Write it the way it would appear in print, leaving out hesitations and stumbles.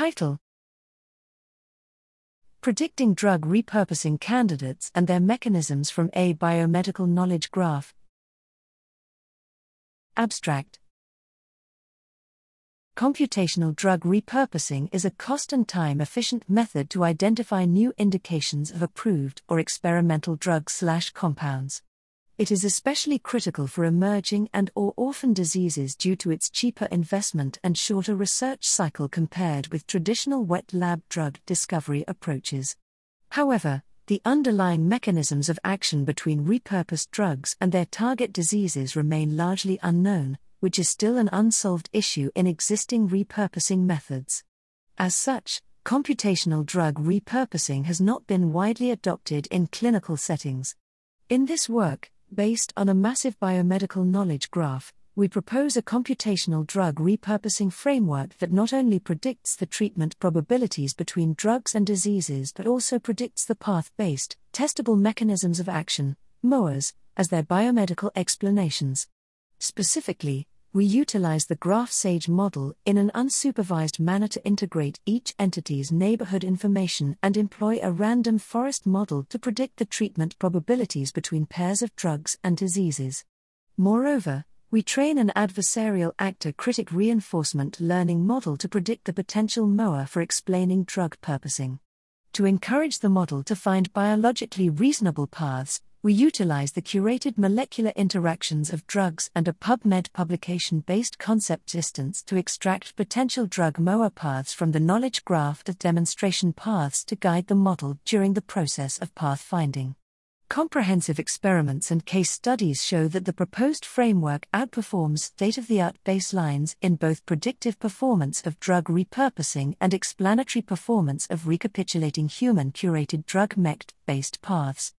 Title: Predicting Drug Repurposing Candidates and Their Mechanisms from a Biomedical Knowledge Graph. Abstract: Computational drug repurposing is a cost and time efficient method to identify new indications of approved or experimental drugs/compounds. It is especially critical for emerging and/or orphan diseases due to its cheaper investment and shorter research cycle compared with traditional wet lab drug discovery approaches. However, the underlying mechanisms of action between repurposed drugs and their target diseases remain largely unknown, which is still an unsolved issue in existing repurposing methods. As such, computational drug repurposing has not been widely adopted in clinical settings. In this work, based on a massive biomedical knowledge graph, we propose a computational drug repurposing framework that not only predicts the treatment probabilities between drugs and diseases but also predicts the path-based, testable mechanisms of action, MOAs, as their biomedical explanations. Specifically, we utilize the GraphSAGE model in an unsupervised manner to integrate each entity's neighborhood information and employ a random forest model to predict the treatment probabilities between pairs of drugs and diseases. Moreover, we train an adversarial actor-critic reinforcement learning model to predict the potential MOA for explaining drug purposing. To encourage the model to find biologically reasonable paths, we utilize the curated molecular interactions of drugs and a PubMed publication-based concept distance to extract potential drug MOA paths from the knowledge graph as demonstration paths to guide the model during the process of path-finding. Comprehensive experiments and case studies show that the proposed framework outperforms state-of-the-art baselines in both predictive performance of drug repurposing and explanatory performance of recapitulating human-curated drug MECT-based paths.